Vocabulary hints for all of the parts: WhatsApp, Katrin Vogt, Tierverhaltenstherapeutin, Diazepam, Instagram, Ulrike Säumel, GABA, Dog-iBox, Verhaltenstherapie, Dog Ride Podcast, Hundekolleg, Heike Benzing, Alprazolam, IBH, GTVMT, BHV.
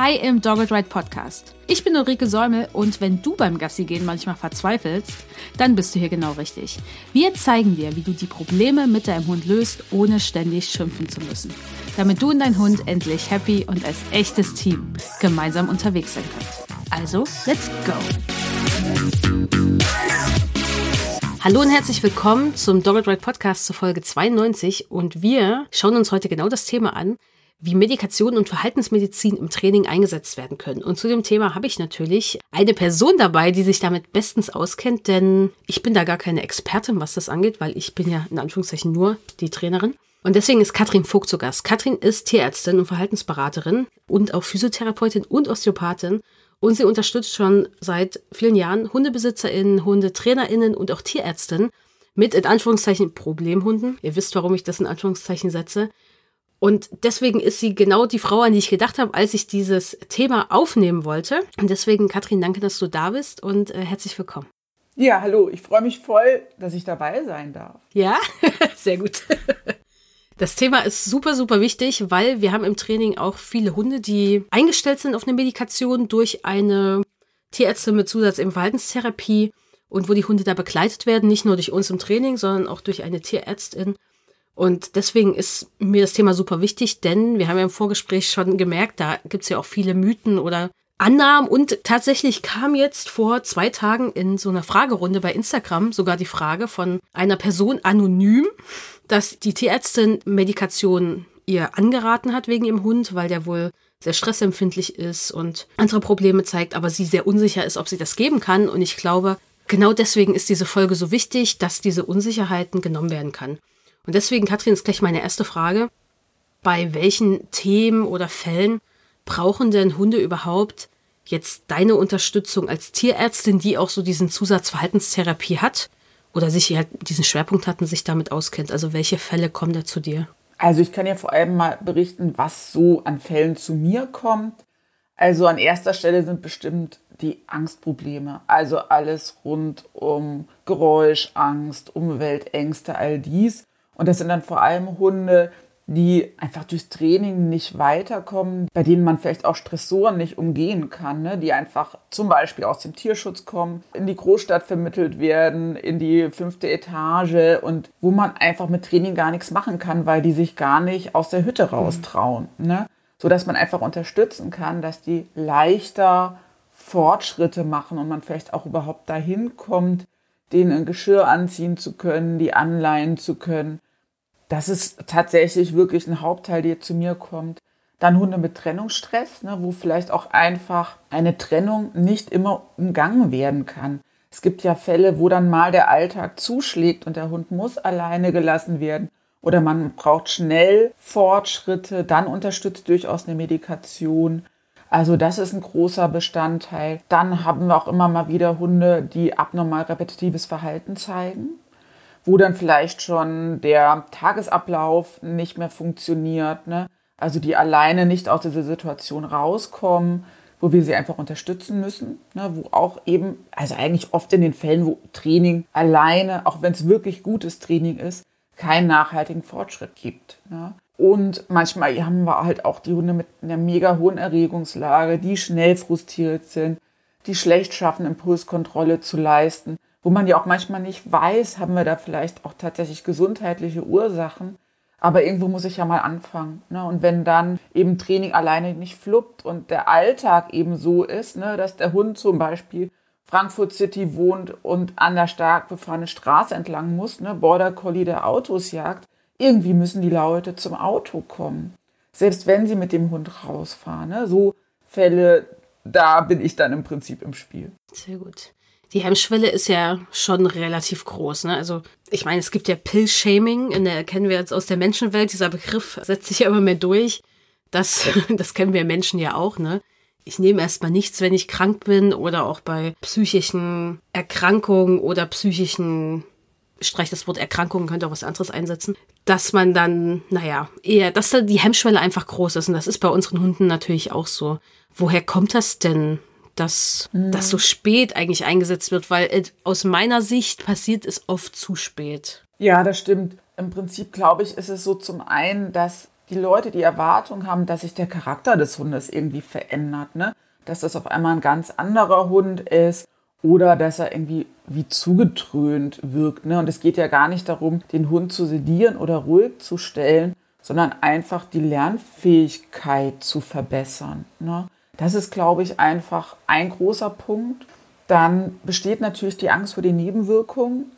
Hi im Dog Ride Podcast. Ich bin Ulrike Säumel und wenn du beim Gassigehen manchmal verzweifelst, dann bist du hier genau richtig. Wir zeigen dir, wie du die Probleme mit deinem Hund löst, ohne ständig schimpfen zu müssen. Damit du und dein Hund endlich happy und als echtes Team gemeinsam unterwegs sein könnt. Also, let's go! Hallo und herzlich willkommen zum Dog Ride Podcast zur Folge 92 und wir schauen uns heute genau das Thema an, wie Medikation und Verhaltensmedizin im Training eingesetzt werden können. Und zu dem Thema habe ich natürlich eine Person dabei, die sich damit bestens auskennt, denn ich bin da gar keine Expertin, was das angeht, weil ich bin ja in Anführungszeichen nur die Trainerin. Und deswegen ist Katrin Vogt zu Gast. Katrin ist Tierärztin und Verhaltensberaterin und auch Physiotherapeutin und Osteopathin. Und sie unterstützt schon seit vielen Jahren HundebesitzerInnen, HundetrainerInnen und auch TierärztInnen mit in Anführungszeichen Problemhunden. Ihr wisst, warum ich das in Anführungszeichen setze. Und deswegen ist sie genau die Frau, an die ich gedacht habe, als ich dieses Thema aufnehmen wollte. Und deswegen, Katrin, danke, dass du da bist und herzlich willkommen. Ja, hallo. Ich freue mich voll, dass ich dabei sein darf. Ja, sehr gut. Das Thema ist super, super wichtig, weil wir haben im Training auch viele Hunde, die eingestellt sind auf eine Medikation durch eine Tierärztin mit Zusatz in Verhaltenstherapie und wo die Hunde da begleitet werden, nicht nur durch uns im Training, sondern auch durch eine Tierärztin. Und deswegen ist mir das Thema super wichtig, denn wir haben ja im Vorgespräch schon gemerkt, da gibt es ja auch viele Mythen oder Annahmen. Und tatsächlich kam jetzt vor 2 Tagen in so einer Fragerunde bei Instagram sogar die Frage von einer Person anonym, dass die Tierärztin Medikation ihr angeraten hat wegen ihrem Hund, weil der wohl sehr stressempfindlich ist und andere Probleme zeigt, aber sie sehr unsicher ist, ob sie das geben kann. Und ich glaube, genau deswegen ist diese Folge so wichtig, dass diese Unsicherheiten genommen werden kann. Und deswegen, Katrin, ist gleich meine erste Frage. Bei welchen Themen oder Fällen brauchen denn Hunde überhaupt jetzt deine Unterstützung als Tierärztin, die auch so diesen Zusatz Verhaltenstherapie hat? Oder sich halt diesen Schwerpunkt hatten, sich damit auskennt. Also welche Fälle kommen da zu dir? Also ich kann ja vor allem mal berichten, was so an Fällen zu mir kommt. Also an erster Stelle sind bestimmt die Angstprobleme. Also alles rund um Geräuschangst, Umweltängste, all dies. Und das sind dann vor allem Hunde, die einfach durchs Training nicht weiterkommen, bei denen man vielleicht auch Stressoren nicht umgehen kann, ne? Die einfach zum Beispiel aus dem Tierschutz kommen, in die Großstadt vermittelt werden, in die 5. Etage und wo man einfach mit Training gar nichts machen kann, weil die sich gar nicht aus der Hütte raustrauen, ne? Sodass man einfach unterstützen kann, dass die leichter Fortschritte machen und man vielleicht auch überhaupt dahin kommt, denen ein Geschirr anziehen zu können, die anleihen zu können. Das ist tatsächlich wirklich ein Hauptteil, der zu mir kommt. Dann Hunde mit Trennungsstress, ne, wo vielleicht auch einfach eine Trennung nicht immer umgangen werden kann. Es gibt ja Fälle, wo dann mal der Alltag zuschlägt und der Hund muss alleine gelassen werden. Oder man braucht schnell Fortschritte, dann unterstützt durchaus eine Medikation. Also das ist ein großer Bestandteil. Dann haben wir auch immer mal wieder Hunde, die abnormal repetitives Verhalten zeigen, wo dann vielleicht schon der Tagesablauf nicht mehr funktioniert, ne? Also die alleine nicht aus dieser Situation rauskommen, wo wir sie einfach unterstützen müssen, ne? Wo auch eben, also eigentlich oft in den Fällen, wo Training alleine, auch wenn es wirklich gutes Training ist, keinen nachhaltigen Fortschritt gibt, ne? Und manchmal haben wir halt auch die Hunde mit einer mega hohen Erregungslage, die schnell frustriert sind, die schlecht schaffen, Impulskontrolle zu leisten, wo man ja auch manchmal nicht weiß, haben wir da vielleicht auch tatsächlich gesundheitliche Ursachen. Aber irgendwo muss ich ja mal anfangen, ne? Und wenn dann eben Training alleine nicht fluppt und der Alltag eben so ist, ne, dass der Hund zum Beispiel Frankfurt City wohnt und an der stark befahrenen Straße entlang muss, ne, Border Collie der Autos jagt, irgendwie müssen die Leute zum Auto kommen. Selbst wenn sie mit dem Hund rausfahren, ne? So Fälle, da bin ich dann im Prinzip im Spiel. Sehr gut. Die Hemmschwelle ist ja schon relativ groß, ne? Also ich meine, es gibt ja Pill-Shaming, der kennen wir jetzt aus der Menschenwelt, dieser Begriff setzt sich ja immer mehr durch. Das kennen wir Menschen ja auch, ne? Ich nehme erstmal nichts, wenn ich krank bin oder auch bei psychischen Erkrankungen oder psychischen, streich das Wort Erkrankungen, könnte auch was anderes einsetzen, dass man dann, eher, dass da die Hemmschwelle einfach groß ist. Und das ist bei unseren Hunden natürlich auch so. Woher kommt das denn? Dass das so spät eigentlich eingesetzt wird, weil aus meiner Sicht passiert es oft zu spät. Ja, das stimmt. Im Prinzip, glaube ich, ist es so zum einen, dass die Leute die Erwartung haben, dass sich der Charakter des Hundes irgendwie verändert, ne? Dass das auf einmal ein ganz anderer Hund ist oder dass er irgendwie wie zugedröhnt wirkt, ne? Und es geht ja gar nicht darum, den Hund zu sedieren oder ruhig zu stellen, sondern einfach die Lernfähigkeit zu verbessern, ne? Das ist, glaube ich, einfach ein großer Punkt. Dann besteht natürlich die Angst vor den Nebenwirkungen.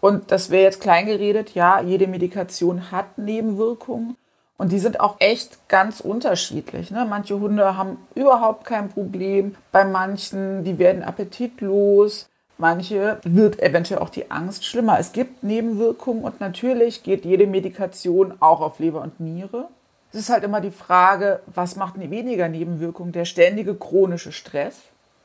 Und das wäre jetzt klein geredet, ja, jede Medikation hat Nebenwirkungen. Und die sind auch echt ganz unterschiedlich, ne? Manche Hunde haben überhaupt kein Problem. Bei manchen, die werden appetitlos. Manche wird eventuell auch die Angst schlimmer. Es gibt Nebenwirkungen und natürlich geht jede Medikation auch auf Leber und Niere. Es ist halt immer die Frage, was macht weniger Nebenwirkungen? Der ständige chronische Stress,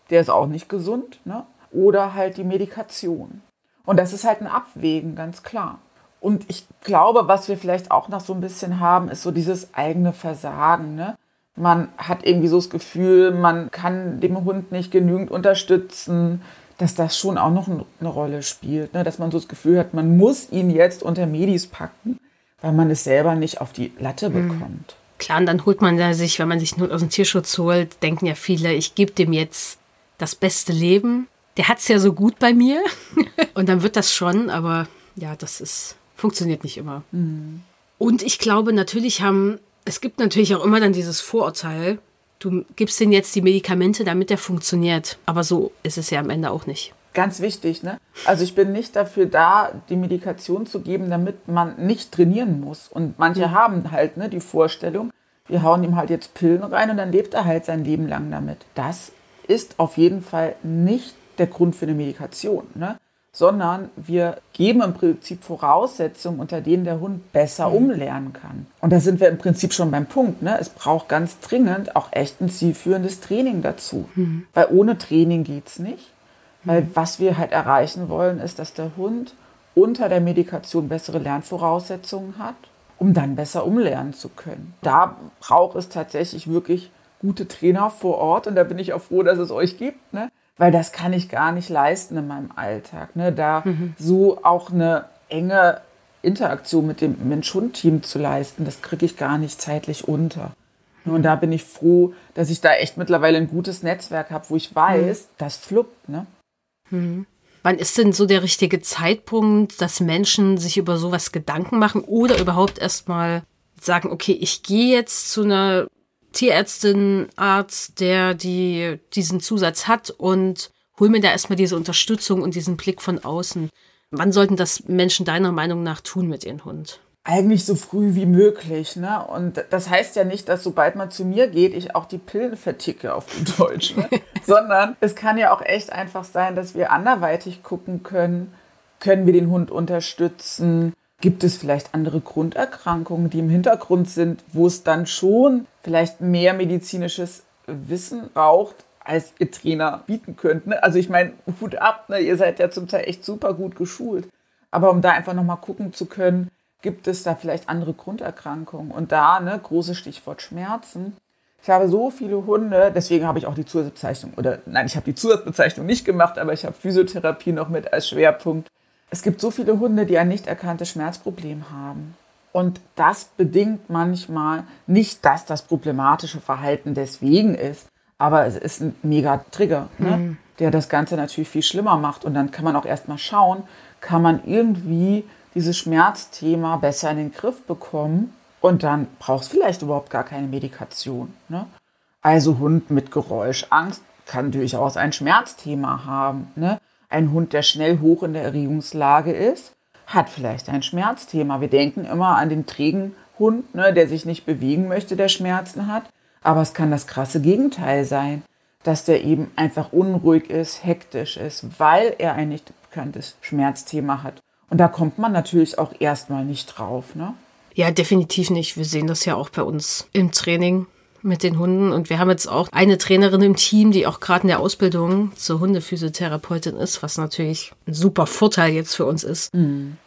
der ist auch nicht gesund, ne? Oder halt die Medikation. Und das ist halt ein Abwägen, ganz klar. Und ich glaube, was wir vielleicht auch noch so ein bisschen haben, ist so dieses eigene Versagen, ne? Man hat irgendwie so das Gefühl, man kann dem Hund nicht genügend unterstützen, dass das schon auch noch eine Rolle spielt, ne? Dass man so das Gefühl hat, man muss ihn jetzt unter Medis packen, weil man es selber nicht auf die Latte bekommt. Klar, und dann holt man sich, wenn man sich einen Hund aus dem Tierschutz holt, denken ja viele, ich gebe dem jetzt das beste Leben. Der hat es ja so gut bei mir. Und dann wird das schon, aber ja, das ist funktioniert nicht immer. Mhm. Und ich glaube, es gibt natürlich auch immer dann dieses Vorurteil, du gibst denen jetzt die Medikamente, damit der funktioniert. Aber so ist es ja am Ende auch nicht. Ganz wichtig, ne? Also ich bin nicht dafür da, die Medikation zu geben, damit man nicht trainieren muss. Und manche haben halt, ne, die Vorstellung, wir hauen ihm halt jetzt Pillen rein und dann lebt er halt sein Leben lang damit. Das ist auf jeden Fall nicht der Grund für eine Medikation, ne? Sondern wir geben im Prinzip Voraussetzungen, unter denen der Hund besser umlernen kann. Und da sind wir im Prinzip schon beim Punkt, ne? Es braucht ganz dringend auch echt ein zielführendes Training dazu. Mhm. Weil ohne Training geht's nicht. Weil was wir halt erreichen wollen, ist, dass der Hund unter der Medikation bessere Lernvoraussetzungen hat, um dann besser umlernen zu können. Da braucht es tatsächlich wirklich gute Trainer vor Ort. Und da bin ich auch froh, dass es euch gibt, ne? Weil das kann ich gar nicht leisten in meinem Alltag, ne? Da so auch eine enge Interaktion mit dem Mensch-Hund-Team zu leisten, das kriege ich gar nicht zeitlich unter. Und da bin ich froh, dass ich da echt mittlerweile ein gutes Netzwerk habe, wo ich weiß, das fluppt, ne? Wann ist denn so der richtige Zeitpunkt, dass Menschen sich über sowas Gedanken machen oder überhaupt erstmal sagen, okay, ich gehe jetzt zu einer Tierärztin, Arzt, der diesen Zusatz hat und hol mir da erstmal diese Unterstützung und diesen Blick von außen. Wann sollten das Menschen deiner Meinung nach tun mit ihrem Hund? Eigentlich so früh wie möglich, ne? Und das heißt ja nicht, dass sobald man zu mir geht, ich auch die Pillen verticke auf gut Deutsch, ne? Sondern es kann ja auch echt einfach sein, dass wir anderweitig gucken können wir den Hund unterstützen, gibt es vielleicht andere Grunderkrankungen, die im Hintergrund sind, wo es dann schon vielleicht mehr medizinisches Wissen braucht, als ihr Trainer bieten könnt, ne? Also ich meine, Hut ab, ne? Ihr seid ja zum Teil echt super gut geschult, aber um da einfach nochmal gucken zu können, gibt es da vielleicht andere Grunderkrankungen? Und da, ne, großes Stichwort Schmerzen. Ich habe so viele Hunde, deswegen habe ich auch die Zusatzbezeichnung, ich habe die Zusatzbezeichnung nicht gemacht, aber ich habe Physiotherapie noch mit als Schwerpunkt. Es gibt so viele Hunde, die ein nicht erkanntes Schmerzproblem haben. Und das bedingt manchmal nicht, dass das problematische Verhalten deswegen ist, aber es ist ein mega Trigger, ne, der das Ganze natürlich viel schlimmer macht. Und dann kann man auch erstmal schauen, kann man irgendwie dieses Schmerzthema besser in den Griff bekommen und dann brauchst du vielleicht überhaupt gar keine Medikation, ne? Also Hund mit Geräuschangst kann durchaus ein Schmerzthema haben, ne? Ein Hund, der schnell hoch in der Erregungslage ist, hat vielleicht ein Schmerzthema. Wir denken immer an den trägen Hund, ne, der sich nicht bewegen möchte, der Schmerzen hat, aber es kann das krasse Gegenteil sein, dass der eben einfach unruhig ist, hektisch ist, weil er ein nicht bekanntes Schmerzthema hat. Und da kommt man natürlich auch erstmal nicht drauf, ne? Ja, definitiv nicht. Wir sehen das ja auch bei uns im Training mit den Hunden. Und wir haben jetzt auch eine Trainerin im Team, die auch gerade in der Ausbildung zur Hundephysiotherapeutin ist, was natürlich ein super Vorteil jetzt für uns ist,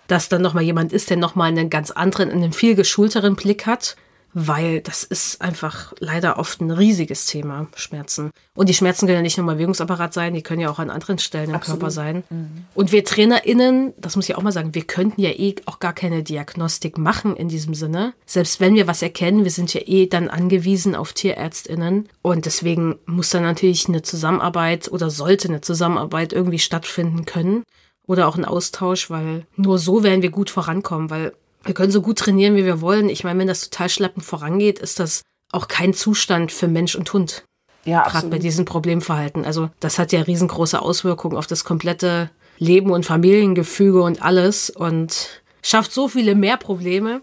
dass dann nochmal jemand ist, der nochmal einen ganz anderen, einen viel geschulteren Blick hat weil das ist einfach leider oft ein riesiges Thema, Schmerzen. Und die Schmerzen können ja nicht nur im Bewegungsapparat sein, die können ja auch an anderen Stellen im Absolut. Körper sein. Mhm. Und wir TrainerInnen, das muss ich auch mal sagen, wir könnten ja auch gar keine Diagnostik machen in diesem Sinne. Selbst wenn wir was erkennen, wir sind ja dann angewiesen auf TierärztInnen. Und deswegen muss dann natürlich eine Zusammenarbeit oder sollte eine Zusammenarbeit irgendwie stattfinden können. Oder auch ein Austausch, weil nur so werden wir gut vorankommen, weil wir können so gut trainieren, wie wir wollen. Ich meine, wenn das total schleppend vorangeht, ist das auch kein Zustand für Mensch und Hund. Ja, absolut. Gerade bei diesem Problemverhalten. Also das hat ja riesengroße Auswirkungen auf das komplette Leben und Familiengefüge und alles und schafft so viele mehr Probleme.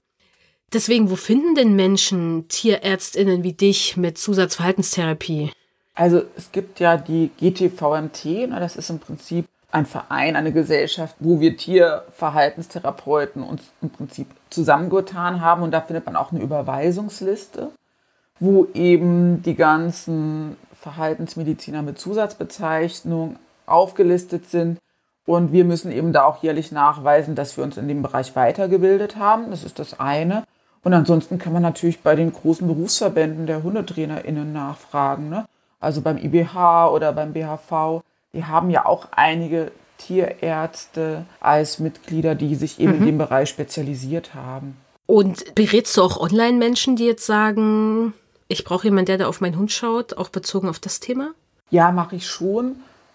Deswegen, wo finden denn Menschen, TierärztInnen wie dich mit Zusatzverhaltenstherapie? Also es gibt ja die GTVMT, das ist im Prinzip ein Verein, eine Gesellschaft, wo wir Tierverhaltenstherapeuten uns im Prinzip zusammengetan haben. Und da findet man auch eine Überweisungsliste, wo eben die ganzen Verhaltensmediziner mit Zusatzbezeichnung aufgelistet sind. Und wir müssen eben da auch jährlich nachweisen, dass wir uns in dem Bereich weitergebildet haben. Das ist das eine. Und ansonsten kann man natürlich bei den großen Berufsverbänden der HundetrainerInnen nachfragen, ne? Also beim IBH oder beim BHV. Wir haben ja auch einige Tierärzte als Mitglieder, die sich eben in dem Bereich spezialisiert haben. Und berätst du auch Online-Menschen, die jetzt sagen, ich brauche jemanden, der da auf meinen Hund schaut, auch bezogen auf das Thema? Ja, mache ich schon.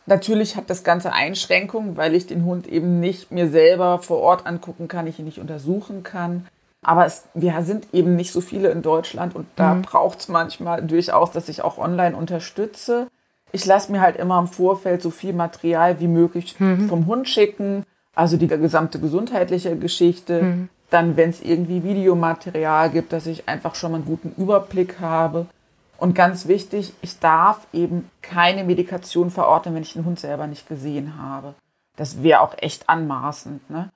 Natürlich hat das Ganze Einschränkungen, weil ich den Hund eben nicht mir selber vor Ort angucken kann, ich ihn nicht untersuchen kann. Aber wir sind eben nicht so viele in Deutschland und da braucht es manchmal durchaus, dass ich auch online unterstütze. Ich lasse mir halt immer im Vorfeld so viel Material wie möglich vom Hund schicken, also die gesamte gesundheitliche Geschichte. Dann, wenn es irgendwie Videomaterial gibt, dass ich einfach schon mal einen guten Überblick habe. Und ganz wichtig, ich darf eben keine Medikation verordnen, wenn ich den Hund selber nicht gesehen habe. Das wäre auch echt anmaßend, ne?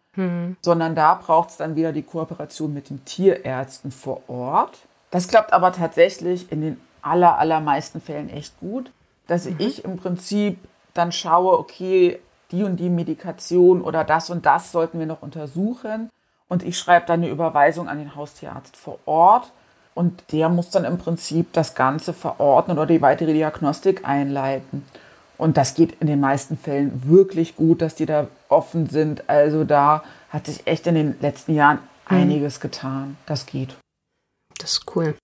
Sondern da braucht es dann wieder die Kooperation mit den Tierärzten vor Ort. Das klappt aber tatsächlich in den allermeisten Fällen echt gut. Dass ich im Prinzip dann schaue, okay, die und die Medikation oder das und das sollten wir noch untersuchen. Und ich schreibe dann eine Überweisung an den Haustierarzt vor Ort. Und der muss dann im Prinzip das Ganze verordnen oder die weitere Diagnostik einleiten. Und das geht in den meisten Fällen wirklich gut, dass die da offen sind. Also da hat sich echt in den letzten Jahren einiges getan. Das geht. Das ist cool.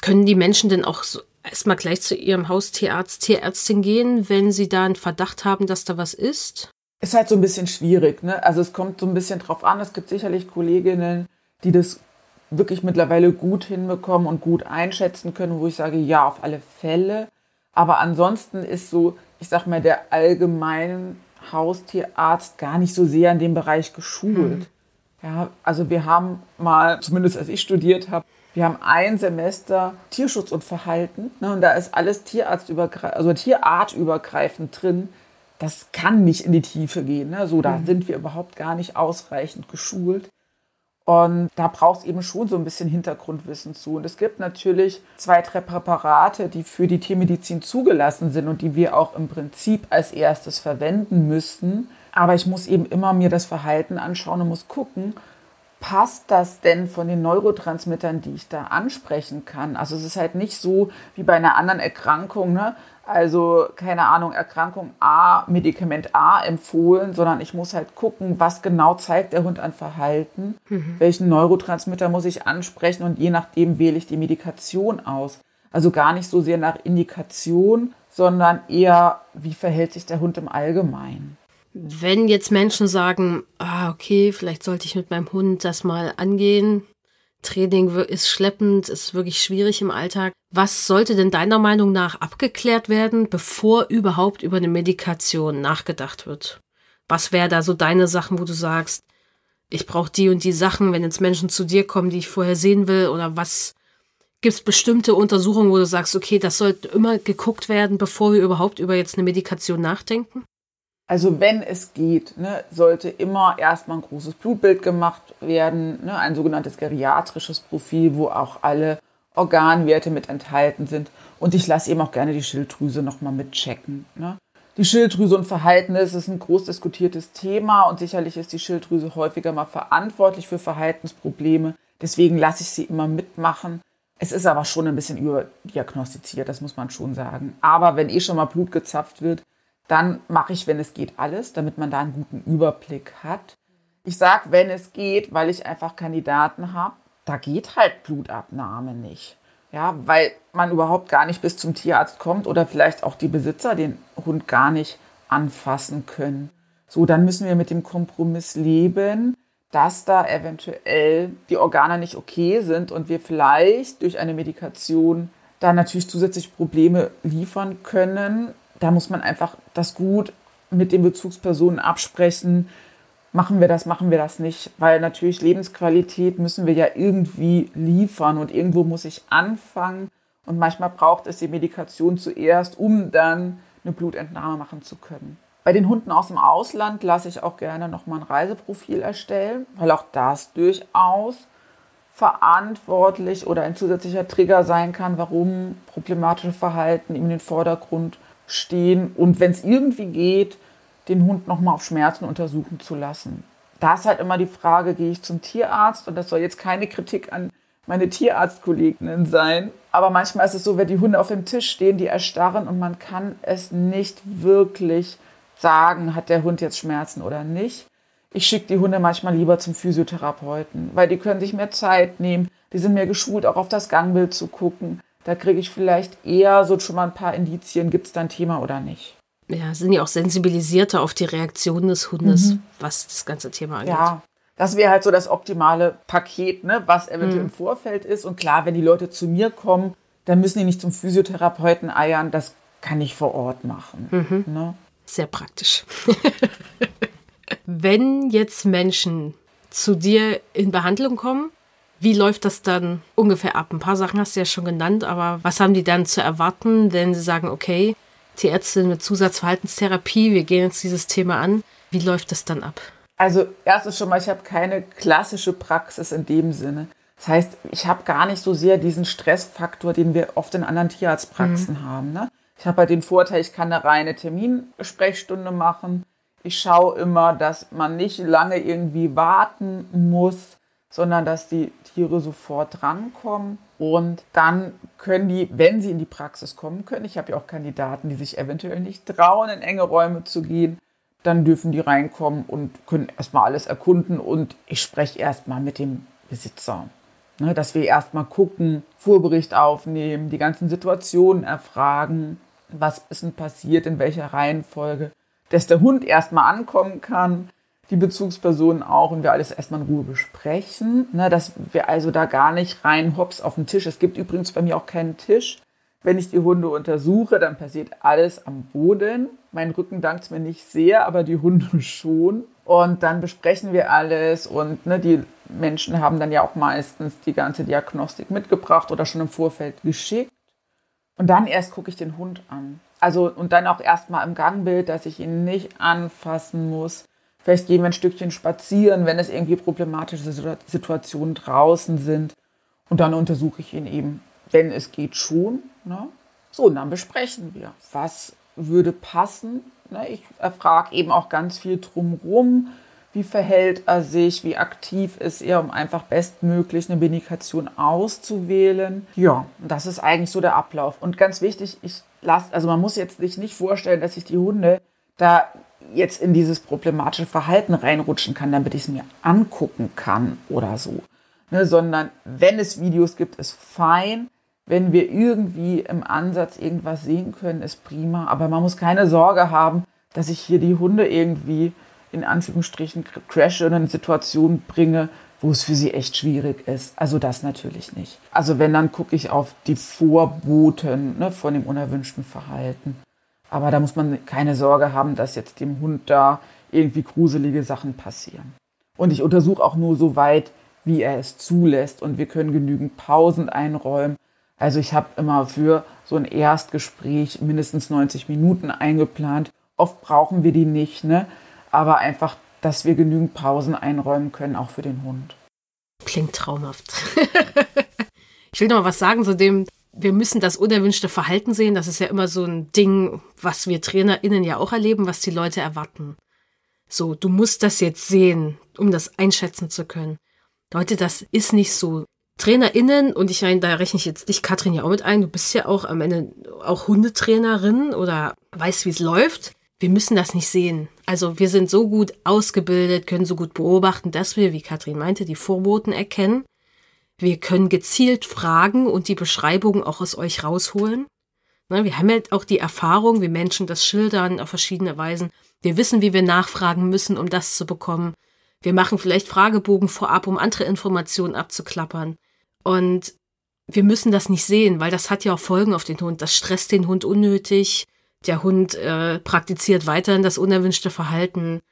Können die Menschen denn auch so erstmal gleich zu ihrem Haustierarzt, Tierärztin gehen, wenn sie da einen Verdacht haben, dass da was ist? Ist halt so ein bisschen schwierig, ne? Also es kommt so ein bisschen drauf an. Es gibt sicherlich Kolleginnen, die das wirklich mittlerweile gut hinbekommen und gut einschätzen können, wo ich sage, ja, auf alle Fälle. Aber ansonsten ist so, ich sag mal, der allgemeine Haustierarzt gar nicht so sehr in dem Bereich geschult. Ja, also wir haben mal, zumindest als ich studiert habe, wir haben ein Semester Tierschutz und Verhalten, ne, und da ist alles tierartübergreifend drin. Das kann nicht in die Tiefe gehen, ne? So, da sind wir überhaupt gar nicht ausreichend geschult. Und da braucht es eben schon so ein bisschen Hintergrundwissen zu. Und es gibt natürlich 2, 3 Präparate, die für die Tiermedizin zugelassen sind und die wir auch im Prinzip als erstes verwenden müssen. Aber ich muss eben immer mir das Verhalten anschauen und muss gucken, passt das denn von den Neurotransmittern, die ich da ansprechen kann? Also es ist halt nicht so wie bei einer anderen Erkrankung, ne? Also keine Ahnung, Erkrankung A, Medikament A empfohlen, sondern ich muss halt gucken, was genau zeigt der Hund an Verhalten, welchen Neurotransmitter muss ich ansprechen und je nachdem wähle ich die Medikation aus. Also gar nicht so sehr nach Indikation, sondern eher, wie verhält sich der Hund im Allgemeinen? Wenn jetzt Menschen sagen, okay, vielleicht sollte ich mit meinem Hund das mal angehen, Training ist schleppend, ist wirklich schwierig im Alltag, was sollte denn deiner Meinung nach abgeklärt werden, bevor überhaupt über eine Medikation nachgedacht wird? Was wäre da so deine Sachen, wo du sagst, ich brauche die und die Sachen, wenn jetzt Menschen zu dir kommen, die ich vorher sehen will, oder was? Gibt es bestimmte Untersuchungen, wo du sagst, okay, das sollte immer geguckt werden, bevor wir überhaupt über jetzt eine Medikation nachdenken? Also wenn es geht, ne, sollte immer erstmal ein großes Blutbild gemacht werden, ne, ein sogenanntes geriatrisches Profil, wo auch alle Organwerte mit enthalten sind. Und ich lasse eben auch gerne die Schilddrüse nochmal mitchecken, ne. Die Schilddrüse und Verhalten, das ist ein groß diskutiertes Thema und sicherlich ist die Schilddrüse häufiger mal verantwortlich für Verhaltensprobleme. Deswegen lasse ich sie immer mitmachen. Es ist aber schon ein bisschen überdiagnostiziert, das muss man schon sagen. Aber wenn schon mal Blut gezapft wird, dann mache ich, wenn es geht, alles, damit man da einen guten Überblick hat. Ich sage, wenn es geht, weil ich einfach Kandidaten habe, da geht halt Blutabnahme nicht. Ja, weil man überhaupt gar nicht bis zum Tierarzt kommt oder vielleicht auch die Besitzer den Hund gar nicht anfassen können. So, dann müssen wir mit dem Kompromiss leben, dass da eventuell die Organe nicht okay sind und wir vielleicht durch eine Medikation da natürlich zusätzlich Probleme liefern können. Da muss man einfach das gut mit den Bezugspersonen absprechen. Machen wir das nicht? Weil natürlich Lebensqualität müssen wir ja irgendwie liefern und irgendwo muss ich anfangen. Und manchmal braucht es die Medikation zuerst, um dann eine Blutentnahme machen zu können. Bei den Hunden aus dem Ausland lasse ich auch gerne nochmal ein Reiseprofil erstellen, weil auch das durchaus verantwortlich oder ein zusätzlicher Trigger sein kann, warum problematische Verhalten in den Vordergrund stehen. Und wenn es irgendwie geht, den Hund nochmal auf Schmerzen untersuchen zu lassen. Da ist halt immer die Frage, gehe ich zum Tierarzt? Und das soll jetzt keine Kritik an meine Tierarztkolleginnen sein. Aber manchmal ist es so, wenn die Hunde auf dem Tisch stehen, die erstarren und man kann es nicht wirklich sagen, hat der Hund jetzt Schmerzen oder nicht. Ich schicke die Hunde manchmal lieber zum Physiotherapeuten, weil die können sich mehr Zeit nehmen. Die sind mehr geschult, auch auf das Gangbild zu gucken. Da kriege ich vielleicht eher so schon mal ein paar Indizien, gibt es da ein Thema oder nicht. Ja, sind ja auch sensibilisierter auf die Reaktion des Hundes, was das ganze Thema angeht. Ja, das wäre halt so das optimale Paket, ne, was eventuell im Vorfeld ist. Und klar, wenn die Leute zu mir kommen, dann müssen die nicht zum Physiotherapeuten eiern. Das kann ich vor Ort machen. Mhm. Ne? Sehr praktisch. Wenn jetzt Menschen zu dir in Behandlung kommen, wie läuft das dann ungefähr ab? Ein paar Sachen hast du ja schon genannt, aber was haben die dann zu erwarten, wenn sie sagen, okay, Tierärztin mit Zusatzverhaltenstherapie, wir gehen jetzt dieses Thema an. Wie läuft das dann ab? Also erstens schon mal, ich habe keine klassische Praxis in dem Sinne. Das heißt, ich habe gar nicht so sehr diesen Stressfaktor, den wir oft in anderen Tierarztpraxen haben. Ne? Ich habe halt den Vorteil, ich kann eine reine Terminsprechstunde machen. Ich schaue immer, dass man nicht lange irgendwie warten muss, sondern dass die Tiere sofort drankommen und dann können die, wenn sie in die Praxis kommen können, ich habe ja auch Kandidaten, die sich eventuell nicht trauen, in enge Räume zu gehen, dann dürfen die reinkommen und können erstmal alles erkunden und ich spreche erstmal mit dem Besitzer, ne, dass wir erstmal gucken, Vorbericht aufnehmen, die ganzen Situationen erfragen, was ist denn passiert, in welcher Reihenfolge, dass der Hund erstmal ankommen kann, die Bezugspersonen auch und wir alles erstmal in Ruhe besprechen, ne, dass wir also da gar nicht rein hops auf den Tisch. Es gibt übrigens bei mir auch keinen Tisch. Wenn ich die Hunde untersuche, dann passiert alles am Boden. Mein Rücken dankt es mir nicht sehr, aber die Hunde schon. Und dann besprechen wir alles und ne, die Menschen haben dann ja auch meistens die ganze Diagnostik mitgebracht oder schon im Vorfeld geschickt. Und dann erst gucke ich den Hund an. Also und dann auch erstmal im Gangbild, dass ich ihn nicht anfassen muss. Vielleicht gehen wir ein Stückchen spazieren, wenn es irgendwie problematische Situationen draußen sind. Und dann untersuche ich ihn eben, wenn es geht schon. Ne? So, und dann besprechen wir, was würde passen. Ne? Ich erfrage eben auch ganz viel drumherum, wie verhält er sich, wie aktiv ist er, um einfach bestmöglich eine Medikation auszuwählen. Ja, das ist eigentlich so der Ablauf. Und ganz wichtig, man muss jetzt sich nicht vorstellen, dass ich die Hunde da jetzt in dieses problematische Verhalten reinrutschen kann, damit ich es mir angucken kann oder so. Ne, sondern wenn es Videos gibt, ist fein. Wenn wir irgendwie im Ansatz irgendwas sehen können, ist prima. Aber man muss keine Sorge haben, dass ich hier die Hunde irgendwie in Anführungsstrichen crashe und in eine Situation bringe, wo es für sie echt schwierig ist. Also das natürlich nicht. Also wenn, dann gucke ich auf die Vorboten, ne, von dem unerwünschten Verhalten. Aber da muss man keine Sorge haben, dass jetzt dem Hund da irgendwie gruselige Sachen passieren. Und ich untersuche auch nur so weit, wie er es zulässt. Und wir können genügend Pausen einräumen. Also ich habe immer für so ein Erstgespräch mindestens 90 Minuten eingeplant. Oft brauchen wir die nicht, ne? Aber einfach, dass wir genügend Pausen einräumen können, auch für den Hund. Klingt traumhaft. Ich will noch mal was sagen zu dem... Wir müssen das unerwünschte Verhalten sehen. Das ist ja immer so ein Ding, was wir TrainerInnen ja auch erleben, was die Leute erwarten. So, du musst das jetzt sehen, um das einschätzen zu können. Leute, das ist nicht so. TrainerInnen, und ich meine, da rechne ich jetzt dich, Katrin, ja auch mit ein, du bist ja auch am Ende auch Hundetrainerin oder weißt, wie es läuft. Wir müssen das nicht sehen. Also wir sind so gut ausgebildet, können so gut beobachten, dass wir, wie Katrin meinte, die Vorboten erkennen. Wir können gezielt fragen und die Beschreibungen auch aus euch rausholen. Ne, wir haben halt auch die Erfahrung, wie Menschen das schildern auf verschiedene Weisen. Wir wissen, wie wir nachfragen müssen, um das zu bekommen. Wir machen vielleicht Fragebogen vorab, um andere Informationen abzuklappern. Und wir müssen das nicht sehen, weil das hat ja auch Folgen auf den Hund. Das stresst den Hund unnötig. Der Hund praktiziert weiterhin das unerwünschte Verhalten.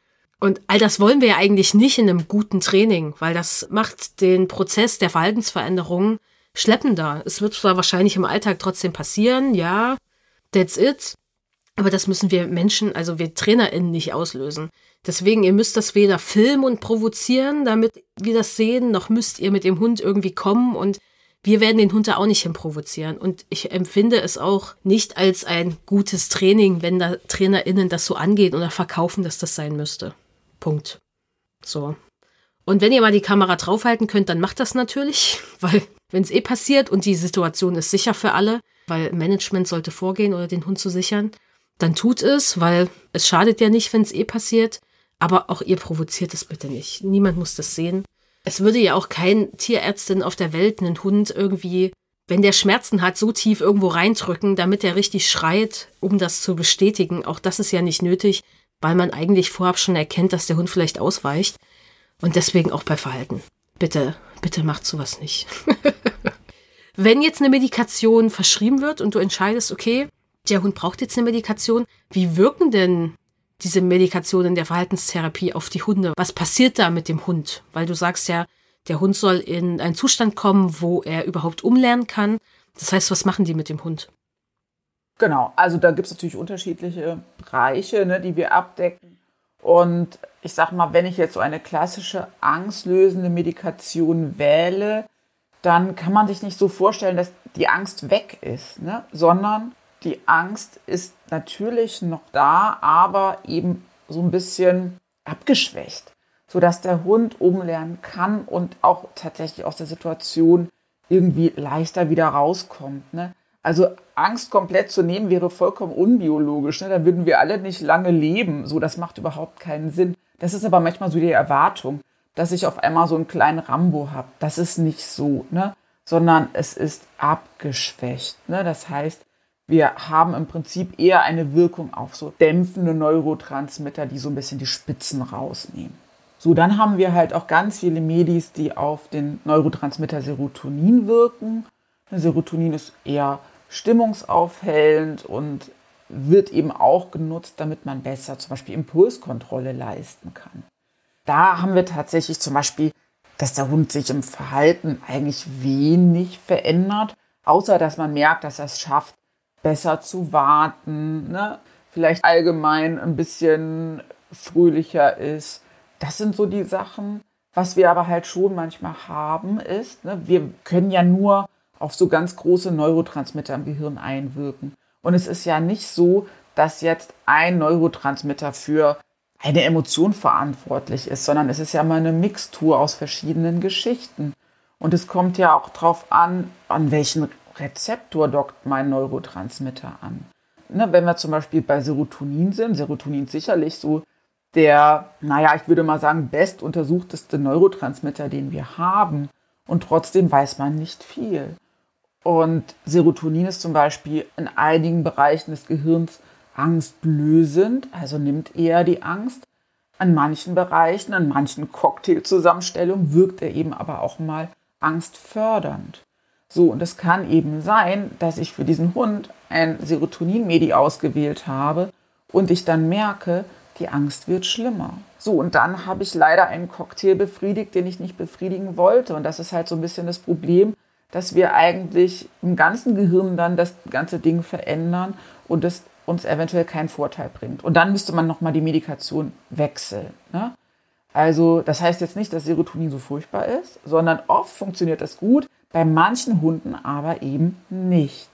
Und all das wollen wir ja eigentlich nicht in einem guten Training, weil das macht den Prozess der Verhaltensveränderung schleppender. Es wird zwar wahrscheinlich im Alltag trotzdem passieren, ja, that's it. Aber das müssen wir Menschen, also wir TrainerInnen, nicht auslösen. Deswegen, ihr müsst das weder filmen und provozieren, damit wir das sehen, noch müsst ihr mit dem Hund irgendwie kommen, und wir werden den Hund da auch nicht hin provozieren. Und ich empfinde es auch nicht als ein gutes Training, wenn da TrainerInnen das so angehen oder verkaufen, dass das sein müsste. Punkt. So. Und wenn ihr mal die Kamera draufhalten könnt, dann macht das natürlich, weil wenn es eh passiert und die Situation ist sicher für alle, weil Management sollte vorgehen oder den Hund zu sichern, dann tut es, weil es schadet ja nicht, wenn es eh passiert. Aber auch ihr provoziert es bitte nicht. Niemand muss das sehen. Es würde ja auch kein Tierärztin auf der Welt einen Hund irgendwie, wenn der Schmerzen hat, so tief irgendwo reindrücken, damit der richtig schreit, um das zu bestätigen. Auch das ist ja nicht nötig, weil man eigentlich vorab schon erkennt, dass der Hund vielleicht ausweicht. Und deswegen auch bei Verhalten. Bitte, bitte macht sowas nicht. Wenn jetzt eine Medikation verschrieben wird und du entscheidest, okay, der Hund braucht jetzt eine Medikation. Wie wirken denn diese Medikationen der Verhaltenstherapie auf die Hunde? Was passiert da mit dem Hund? Weil du sagst ja, der Hund soll in einen Zustand kommen, wo er überhaupt umlernen kann. Das heißt, was machen die mit dem Hund? Genau, also da gibt es natürlich unterschiedliche Bereiche, ne, die wir abdecken. Und ich sag mal, wenn ich jetzt so eine klassische angstlösende Medikation wähle, dann kann man sich nicht so vorstellen, dass die Angst weg ist, ne, sondern die Angst ist natürlich noch da, aber eben so ein bisschen abgeschwächt, sodass der Hund umlernen kann und auch tatsächlich aus der Situation irgendwie leichter wieder rauskommt. Ne? Also Angst komplett zu nehmen wäre vollkommen unbiologisch. Ne? Dann würden wir alle nicht lange leben. So, das macht überhaupt keinen Sinn. Das ist aber manchmal so die Erwartung, dass ich auf einmal so einen kleinen Rambo habe. Das ist nicht so, ne? Sondern es ist abgeschwächt. Ne? Das heißt, wir haben im Prinzip eher eine Wirkung auf so dämpfende Neurotransmitter, die so ein bisschen die Spitzen rausnehmen. So, dann haben wir halt auch ganz viele Medis, die auf den Neurotransmitter Serotonin wirken. Serotonin ist eher stimmungsaufhellend und wird eben auch genutzt, damit man besser zum Beispiel Impulskontrolle leisten kann. Da haben wir tatsächlich zum Beispiel, dass der Hund sich im Verhalten eigentlich wenig verändert, außer dass man merkt, dass er es schafft, besser zu warten, ne? Vielleicht allgemein ein bisschen fröhlicher ist. Das sind so die Sachen. Was wir aber halt schon manchmal haben, ist, ne, wir können ja nur auf so ganz große Neurotransmitter im Gehirn einwirken. Und es ist ja nicht so, dass jetzt ein Neurotransmitter für eine Emotion verantwortlich ist, sondern es ist ja mal eine Mixtur aus verschiedenen Geschichten. Und es kommt ja auch drauf an welchen Rezeptor dockt mein Neurotransmitter an. Ne, wenn wir zum Beispiel bei Serotonin sind, Serotonin ist sicherlich so der, ich würde mal sagen, bestuntersuchteste Neurotransmitter, den wir haben. Und trotzdem weiß man nicht viel. Und Serotonin ist zum Beispiel in einigen Bereichen des Gehirns angstlösend, also nimmt eher die Angst. An manchen Bereichen, an manchen Cocktailzusammenstellungen wirkt er eben aber auch mal angstfördernd. So, und es kann eben sein, dass ich für diesen Hund ein Serotonin-Medi ausgewählt habe und ich dann merke, die Angst wird schlimmer. So, und dann habe ich leider einen Cocktail befriedigt, den ich nicht befriedigen wollte. Und das ist halt so ein bisschen das Problem, dass wir eigentlich im ganzen Gehirn dann das ganze Ding verändern und es uns eventuell keinen Vorteil bringt. Und dann müsste man nochmal die Medikation wechseln, ne? Also das heißt jetzt nicht, dass Serotonin so furchtbar ist, sondern oft funktioniert das gut, bei manchen Hunden aber eben nicht.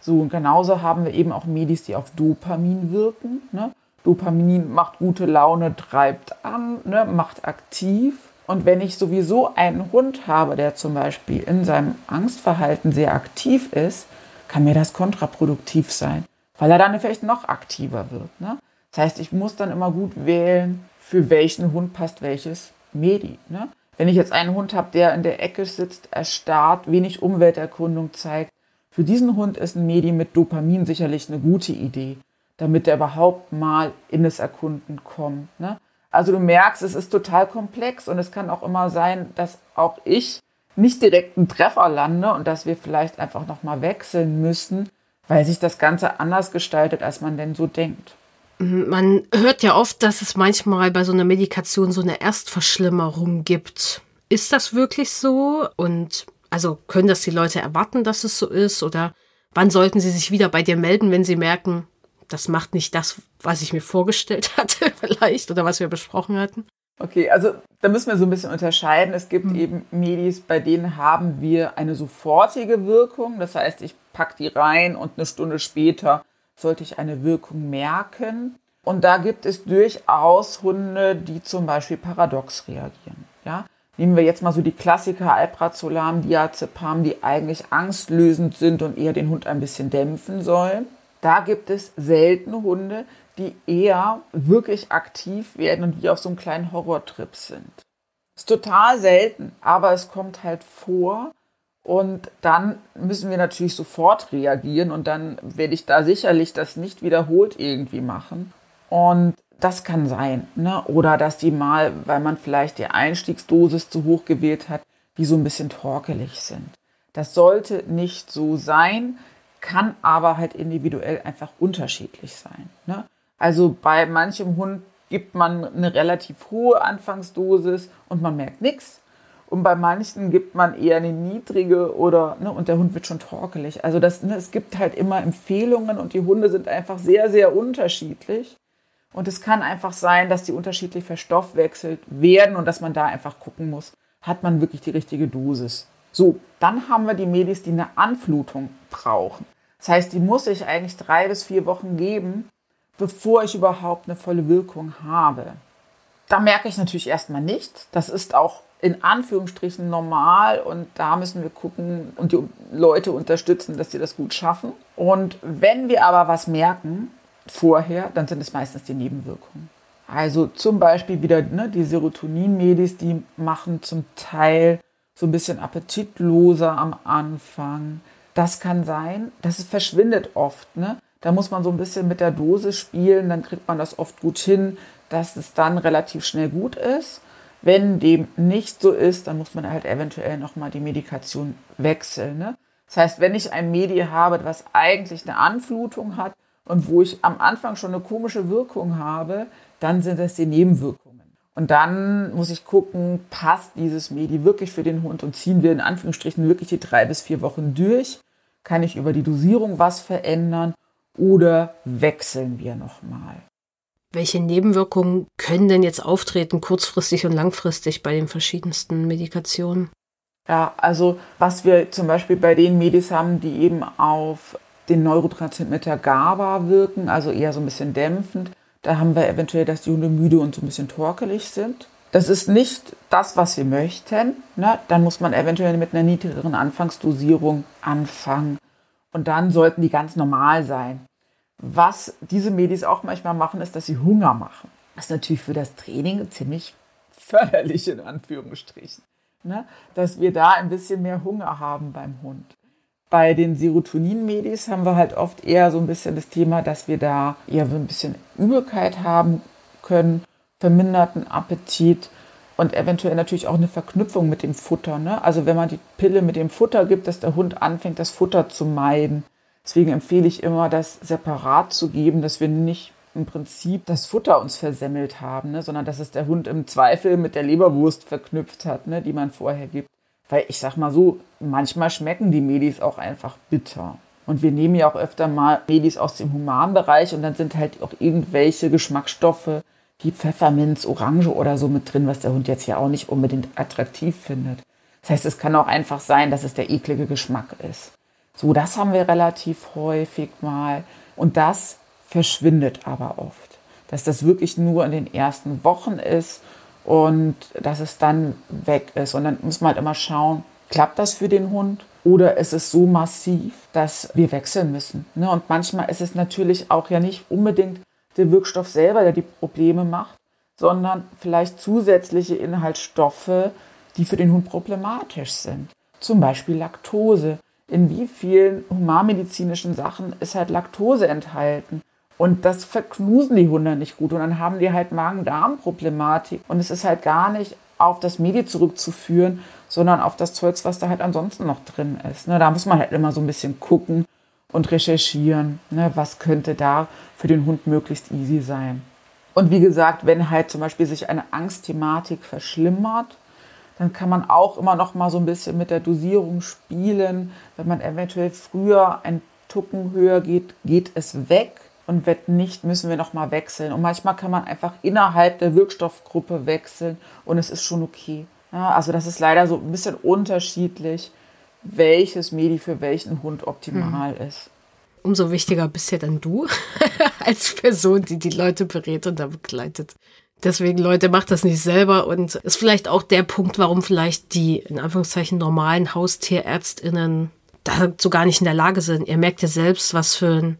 So, und genauso haben wir eben auch Medis, die auf Dopamin wirken, ne? Dopamin macht gute Laune, treibt an, ne? Macht aktiv. Und wenn ich sowieso einen Hund habe, der zum Beispiel in seinem Angstverhalten sehr aktiv ist, kann mir das kontraproduktiv sein, weil er dann vielleicht noch aktiver wird. Ne? Das heißt, ich muss dann immer gut wählen, für welchen Hund passt welches Medi. Ne? Wenn ich jetzt einen Hund habe, der in der Ecke sitzt, erstarrt, wenig Umwelterkundung zeigt, für diesen Hund ist ein Medi mit Dopamin sicherlich eine gute Idee, damit er überhaupt mal in das Erkunden kommt. Ne? Also du merkst, es ist total komplex und es kann auch immer sein, dass auch ich nicht direkt einen Treffer lande und dass wir vielleicht einfach nochmal wechseln müssen, weil sich das Ganze anders gestaltet, als man denn so denkt. Man hört ja oft, dass es manchmal bei so einer Medikation so eine Erstverschlimmerung gibt. Ist das wirklich so? Und also können das die Leute erwarten, dass es so ist? Oder wann sollten sie sich wieder bei dir melden, wenn sie merken, das macht nicht das, was ich mir vorgestellt hatte vielleicht oder was wir besprochen hatten. Okay, also da müssen wir so ein bisschen unterscheiden. Es gibt eben Medis, bei denen haben wir eine sofortige Wirkung. Das heißt, ich packe die rein und eine Stunde später sollte ich eine Wirkung merken. Und da gibt es durchaus Hunde, die zum Beispiel paradox reagieren. Ja? Nehmen wir jetzt mal so die Klassiker Alprazolam, Diazepam, die eigentlich angstlösend sind und eher den Hund ein bisschen dämpfen sollen. Da gibt es seltene Hunde, die eher wirklich aktiv werden und wie auf so einem kleinen Horrortrip sind. Ist total selten, aber es kommt halt vor und dann müssen wir natürlich sofort reagieren und dann werde ich da sicherlich das nicht wiederholt irgendwie machen. Und das kann sein, ne? Oder dass die mal, weil man vielleicht die Einstiegsdosis zu hoch gewählt hat, die so ein bisschen torkelig sind. Das sollte nicht so sein. Kann aber halt individuell einfach unterschiedlich sein. Ne? Also bei manchem Hund gibt man eine relativ hohe Anfangsdosis und man merkt nichts. Und bei manchen gibt man eher eine niedrige oder ne, und der Hund wird schon torkelig. Also das, ne, es gibt halt immer Empfehlungen und die Hunde sind einfach sehr, sehr unterschiedlich. Und es kann einfach sein, dass die unterschiedlich verstoffwechselt werden und dass man da einfach gucken muss, hat man wirklich die richtige Dosis. So, dann haben wir die Medis, die eine Anflutung brauchen. Das heißt, die muss ich eigentlich 3 bis 4 Wochen geben, bevor ich überhaupt eine volle Wirkung habe. Da merke ich natürlich erstmal nichts. Das ist auch in Anführungsstrichen normal und da müssen wir gucken und die Leute unterstützen, dass sie das gut schaffen. Und wenn wir aber was merken vorher, dann sind es meistens die Nebenwirkungen. Also zum Beispiel wieder ne, die Serotonin-Medis, die machen zum Teil so ein bisschen appetitloser am Anfang. Das kann sein, das verschwindet oft. Ne? Da muss man so ein bisschen mit der Dosis spielen, dann kriegt man das oft gut hin, dass es dann relativ schnell gut ist. Wenn dem nicht so ist, dann muss man halt eventuell nochmal die Medikation wechseln. Ne? Das heißt, wenn ich ein Medi habe, was eigentlich eine Anflutung hat und wo ich am Anfang schon eine komische Wirkung habe, dann sind das die Nebenwirkungen. Und dann muss ich gucken, passt dieses Medi wirklich für den Hund und ziehen wir in Anführungsstrichen wirklich die 3 bis 4 Wochen durch? Kann ich über die Dosierung was verändern oder wechseln wir nochmal? Welche Nebenwirkungen können denn jetzt auftreten, kurzfristig und langfristig bei den verschiedensten Medikationen? Ja, also was wir zum Beispiel bei den Medis haben, die eben auf den Neurotransmitter GABA wirken, also eher so ein bisschen dämpfend, da haben wir eventuell, dass die Hunde müde und so ein bisschen torkelig sind. Das ist nicht das, was wir möchten. Ne? Dann muss man eventuell mit einer niedrigeren Anfangsdosierung anfangen. Und dann sollten die ganz normal sein. Was diese Medis auch manchmal machen, ist, dass sie Hunger machen. Das ist natürlich für das Training ziemlich förderlich, in Anführungsstrichen. Ne? Dass wir da ein bisschen mehr Hunger haben beim Hund. Bei den Serotonin-Medis haben wir halt oft eher so ein bisschen das Thema, dass wir da eher so ein bisschen Übelkeit haben können, verminderten Appetit und eventuell natürlich auch eine Verknüpfung mit dem Futter. Ne? Also wenn man die Pille mit dem Futter gibt, dass der Hund anfängt, das Futter zu meiden. Deswegen empfehle ich immer, das separat zu geben, dass wir nicht im Prinzip das Futter uns versemmelt haben, ne? Sondern dass es der Hund im Zweifel mit der Leberwurst verknüpft hat, ne? Die man vorher gibt. Weil ich sag mal so, manchmal schmecken die Medis auch einfach bitter. Und wir nehmen ja auch öfter mal Medis aus dem Humanbereich und dann sind halt auch irgendwelche Geschmacksstoffe wie Pfefferminz, Orange oder so mit drin, was der Hund jetzt ja auch nicht unbedingt attraktiv findet. Das heißt, es kann auch einfach sein, dass es der eklige Geschmack ist. So, das haben wir relativ häufig mal. Und das verschwindet aber oft. Dass das wirklich nur in den ersten Wochen ist und dass es dann weg ist. Und dann muss man halt immer schauen, klappt das für den Hund? Oder es ist so massiv, dass wir wechseln müssen. Ne? Und manchmal ist es natürlich auch ja nicht unbedingt der Wirkstoff selber, der die Probleme macht, sondern vielleicht zusätzliche Inhaltsstoffe, die für den Hund problematisch sind. Zum Beispiel Laktose. In wie vielen humanmedizinischen Sachen ist halt Laktose enthalten? Und das verknusen die Hunde nicht gut. Und dann haben die halt Magen-Darm-Problematik. Und es ist halt gar nicht auf das Medi zurückzuführen, sondern auf das Zeugs, was da halt ansonsten noch drin ist. Da muss man halt immer so ein bisschen gucken und recherchieren, was könnte da für den Hund möglichst easy sein. Und wie gesagt, wenn halt zum Beispiel sich eine Angstthematik verschlimmert, dann kann man auch immer noch mal so ein bisschen mit der Dosierung spielen. Wenn man eventuell früher einen Tucken höher geht, geht es weg. Und wenn nicht, müssen wir noch mal wechseln. Und manchmal kann man einfach innerhalb der Wirkstoffgruppe wechseln und es ist schon okay. Ja, also das ist leider so ein bisschen unterschiedlich, welches Medi für welchen Hund optimal ist. Umso wichtiger bist ja dann du als Person, die die Leute berät und da begleitet. Deswegen, Leute, macht das nicht selber und ist vielleicht auch der Punkt, warum vielleicht die, in Anführungszeichen, normalen HaustierärztInnen dazu gar nicht in der Lage sind. Ihr merkt ja selbst, was für ein,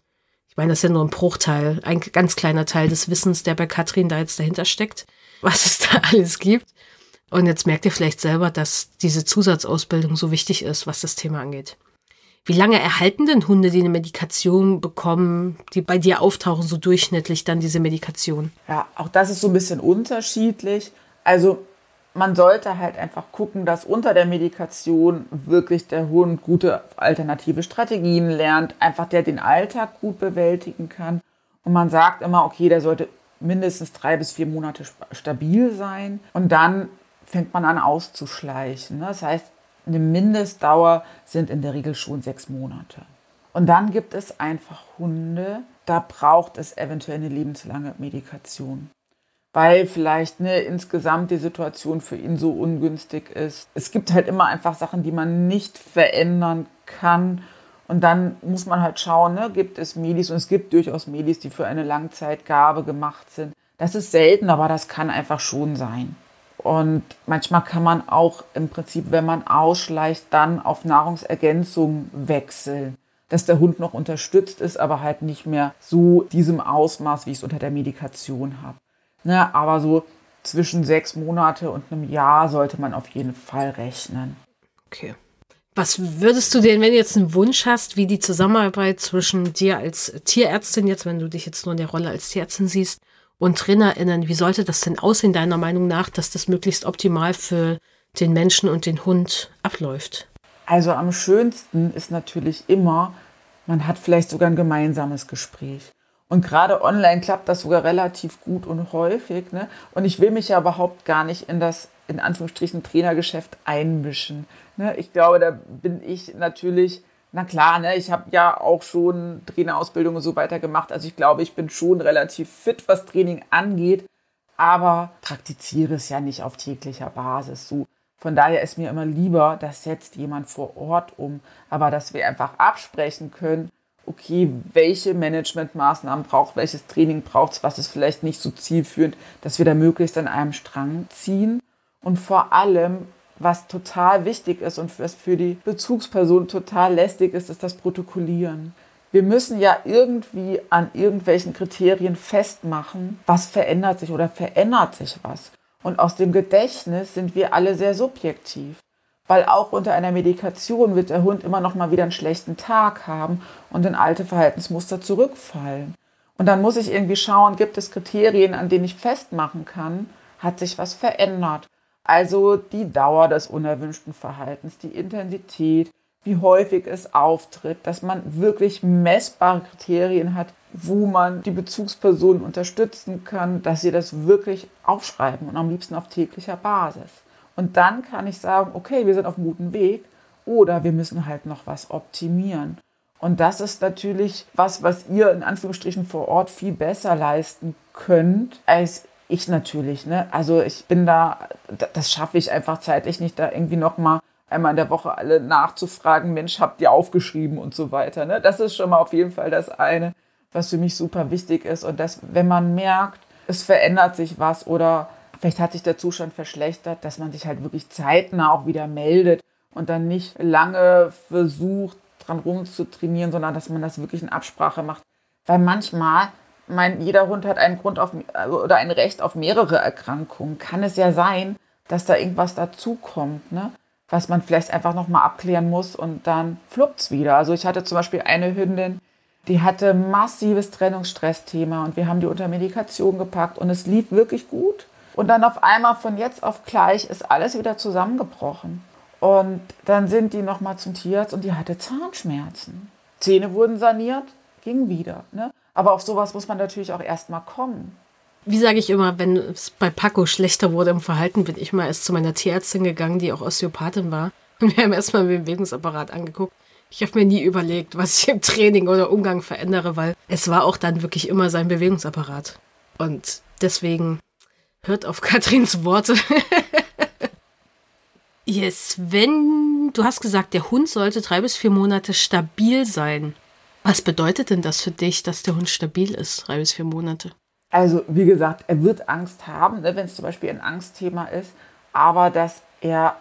ich meine, das ist ja nur ein Bruchteil, ein ganz kleiner Teil des Wissens, der bei Katrin da jetzt dahinter steckt, was es da alles gibt. Und jetzt merkt ihr vielleicht selber, dass diese Zusatzausbildung so wichtig ist, was das Thema angeht. Wie lange erhalten denn Hunde, die eine Medikation bekommen, die bei dir auftauchen, so durchschnittlich dann diese Medikation? Ja, auch das ist so ein bisschen unterschiedlich. Also man sollte halt einfach gucken, dass unter der Medikation wirklich der Hund gute alternative Strategien lernt, einfach der den Alltag gut bewältigen kann. Und man sagt immer, okay, der sollte mindestens 3 bis 4 Monate stabil sein. Und dann fängt man an auszuschleichen. Das heißt, eine Mindestdauer sind in der Regel schon 6 Monate. Und dann gibt es einfach Hunde, da braucht es eventuell eine lebenslange Medikation, weil vielleicht insgesamt die Situation für ihn so ungünstig ist. Es gibt halt immer einfach Sachen, die man nicht verändern kann. Und dann muss man halt schauen, gibt es Medis, und es gibt durchaus Medis, die für eine Langzeitgabe gemacht sind. Das ist selten, aber das kann einfach schon sein. Und manchmal kann man auch im Prinzip, wenn man ausschleicht, dann auf Nahrungsergänzung wechseln, dass der Hund noch unterstützt ist, aber halt nicht mehr so diesem Ausmaß, wie ich es unter der Medikation habe. Aber so zwischen 6 Monate und einem Jahr sollte man auf jeden Fall rechnen. Okay. Was würdest du denn, wenn du jetzt einen Wunsch hast, wie die Zusammenarbeit zwischen dir als Tierärztin, jetzt, wenn du dich jetzt nur in der Rolle als Tierärztin siehst, und TrainerInnen, wie sollte das denn aussehen, deiner Meinung nach, dass das möglichst optimal für den Menschen und den Hund abläuft? Also am schönsten ist natürlich immer, man hat vielleicht sogar ein gemeinsames Gespräch. Und gerade online klappt das sogar relativ gut und häufig. Und ich will mich ja überhaupt gar nicht in das, in Anführungsstrichen, Trainergeschäft einmischen. Ich glaube, da bin ich natürlich, na klar, ich habe ja auch schon Trainerausbildung und so weiter gemacht. Also ich glaube, ich bin schon relativ fit, was Training angeht. Aber praktiziere es ja nicht auf täglicher Basis. So. Von daher ist mir immer lieber, das setzt jemand vor Ort um. Aber dass wir einfach absprechen können, okay, welche Managementmaßnahmen braucht, welches Training braucht es, was ist vielleicht nicht so zielführend, dass wir da möglichst an einem Strang ziehen. Und vor allem, was total wichtig ist und was für die Bezugsperson total lästig ist, ist das Protokollieren. Wir müssen ja irgendwie an irgendwelchen Kriterien festmachen, was verändert sich oder verändert sich was. Und aus dem Gedächtnis sind wir alle sehr subjektiv. Weil auch unter einer Medikation wird der Hund immer noch mal wieder einen schlechten Tag haben und in alte Verhaltensmuster zurückfallen. Und dann muss ich irgendwie schauen, gibt es Kriterien, an denen ich festmachen kann, hat sich was verändert. Also die Dauer des unerwünschten Verhaltens, die Intensität, wie häufig es auftritt, dass man wirklich messbare Kriterien hat, wo man die Bezugspersonen unterstützen kann, dass sie das wirklich aufschreiben und am liebsten auf täglicher Basis. Und dann kann ich sagen, okay, wir sind auf einem guten Weg oder wir müssen halt noch was optimieren. Und das ist natürlich was ihr in Anführungsstrichen vor Ort viel besser leisten könnt als ich natürlich. Also ich bin da, das schaffe ich einfach zeitlich nicht, da irgendwie nochmal einmal in der Woche alle nachzufragen, Mensch, habt ihr aufgeschrieben und so weiter. Das ist schon mal auf jeden Fall das eine, was für mich super wichtig ist. Und das, wenn man merkt, es verändert sich was oder vielleicht hat sich der Zustand verschlechtert, dass man sich halt wirklich zeitnah auch wieder meldet und dann nicht lange versucht, dran rumzutrainieren, sondern dass man das wirklich in Absprache macht. Weil manchmal, jeder Hund hat einen Grund oder ein Recht auf mehrere Erkrankungen. Kann es ja sein, dass da irgendwas dazukommt, ne? Was man vielleicht einfach nochmal abklären muss und dann fluppt's wieder. Also ich hatte zum Beispiel eine Hündin, die hatte massives Trennungsstressthema und wir haben die unter Medikation gepackt und es lief wirklich gut. Und dann auf einmal von jetzt auf gleich ist alles wieder zusammengebrochen. Und dann sind die nochmal zum Tierarzt und die hatte Zahnschmerzen. Zähne wurden saniert, ging wieder, ne? Aber auf sowas muss man natürlich auch erstmal kommen. Wie sage ich immer, wenn es bei Paco schlechter wurde im Verhalten, bin ich mal erst zu meiner Tierärztin gegangen, die auch Osteopathin war. Und wir haben erstmal einen Bewegungsapparat angeguckt. Ich habe mir nie überlegt, was ich im Training oder Umgang verändere, weil es war auch dann wirklich immer sein Bewegungsapparat. Und deswegen hört auf Katrins Worte. Yes, du hast gesagt, der Hund sollte 3 bis 4 Monate stabil sein. Was bedeutet denn das für dich, dass der Hund stabil ist, 3 bis 4 Monate? Also wie gesagt, er wird Angst haben, ne, wenn es zum Beispiel ein Angstthema ist, aber dass er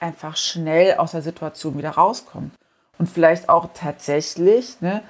einfach schnell aus der Situation wieder rauskommt. Und vielleicht auch tatsächlich, ne,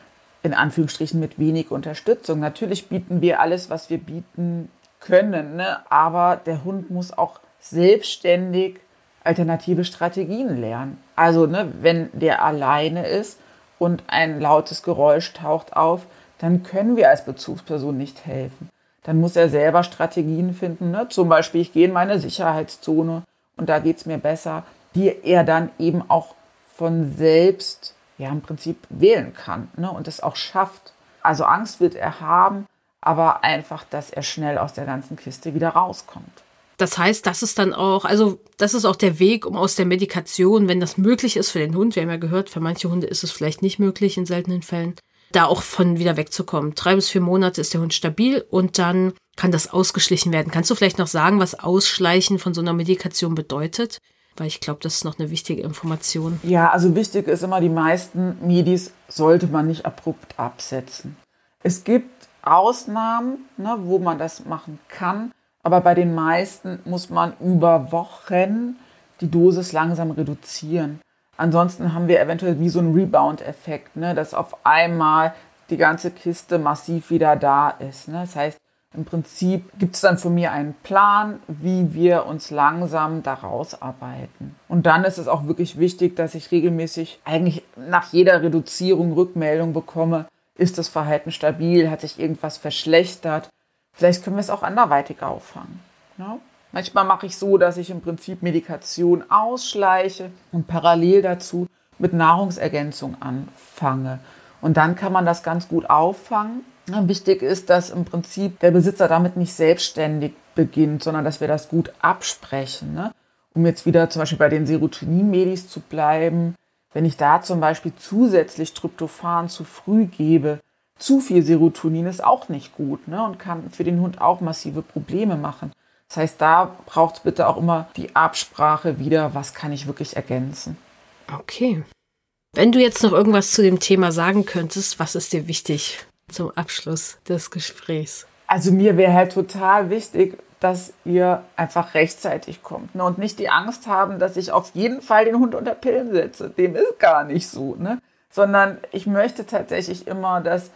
in Anführungsstrichen mit wenig Unterstützung. Natürlich bieten wir alles, was wir bieten können, ne, aber der Hund muss auch selbstständig alternative Strategien lernen. Also ne, wenn der alleine ist, und ein lautes Geräusch taucht auf, dann können wir als Bezugsperson nicht helfen. Dann muss er selber Strategien finden, ne? Zum Beispiel, ich gehe in meine Sicherheitszone und da geht es mir besser, die er dann eben auch von selbst, ja im Prinzip wählen kann, ne? Und das auch schafft. Also Angst wird er haben, aber einfach, dass er schnell aus der ganzen Kiste wieder rauskommt. Das heißt, das ist dann auch, also das ist auch der Weg, um aus der Medikation, wenn das möglich ist für den Hund, wir haben ja gehört, für manche Hunde ist es vielleicht nicht möglich in seltenen Fällen, da auch von wieder wegzukommen. 3 bis 4 Monate ist der Hund stabil und dann kann das ausgeschlichen werden. Kannst du vielleicht noch sagen, was Ausschleichen von so einer Medikation bedeutet? Weil ich glaube, das ist noch eine wichtige Information. Ja, also wichtig ist immer, die meisten Medis sollte man nicht abrupt absetzen. Es gibt Ausnahmen, ne, wo man das machen kann. Aber bei den meisten muss man über Wochen die Dosis langsam reduzieren. Ansonsten haben wir eventuell wie so einen Rebound-Effekt, ne? Dass auf einmal die ganze Kiste massiv wieder da ist, ne? Das heißt, im Prinzip gibt es dann von mir einen Plan, wie wir uns langsam daraus arbeiten. Und dann ist es auch wirklich wichtig, dass ich regelmäßig eigentlich nach jeder Reduzierung Rückmeldung bekomme, ist das Verhalten stabil, hat sich irgendwas verschlechtert. Vielleicht können wir es auch anderweitig auffangen. Ne? Manchmal mache ich so, dass ich im Prinzip Medikation ausschleiche und parallel dazu mit Nahrungsergänzung anfange. Und dann kann man das ganz gut auffangen. Wichtig ist, dass im Prinzip der Besitzer damit nicht selbstständig beginnt, sondern dass wir das gut absprechen. Ne? Um jetzt wieder zum Beispiel bei den Serotonin-Medis zu bleiben, wenn ich da zum Beispiel zusätzlich Tryptophan zu früh gebe, zu viel Serotonin ist auch nicht gut, ne, und kann für den Hund auch massive Probleme machen. Das heißt, da braucht es bitte auch immer die Absprache wieder, was kann ich wirklich ergänzen. Okay. Wenn du jetzt noch irgendwas zu dem Thema sagen könntest, was ist dir wichtig zum Abschluss des Gesprächs? Also mir wäre halt total wichtig, dass ihr einfach rechtzeitig kommt, ne, und nicht die Angst haben, dass ich auf jeden Fall den Hund unter Pillen setze. Dem ist gar nicht so, ne? Sondern ich möchte tatsächlich immer, dass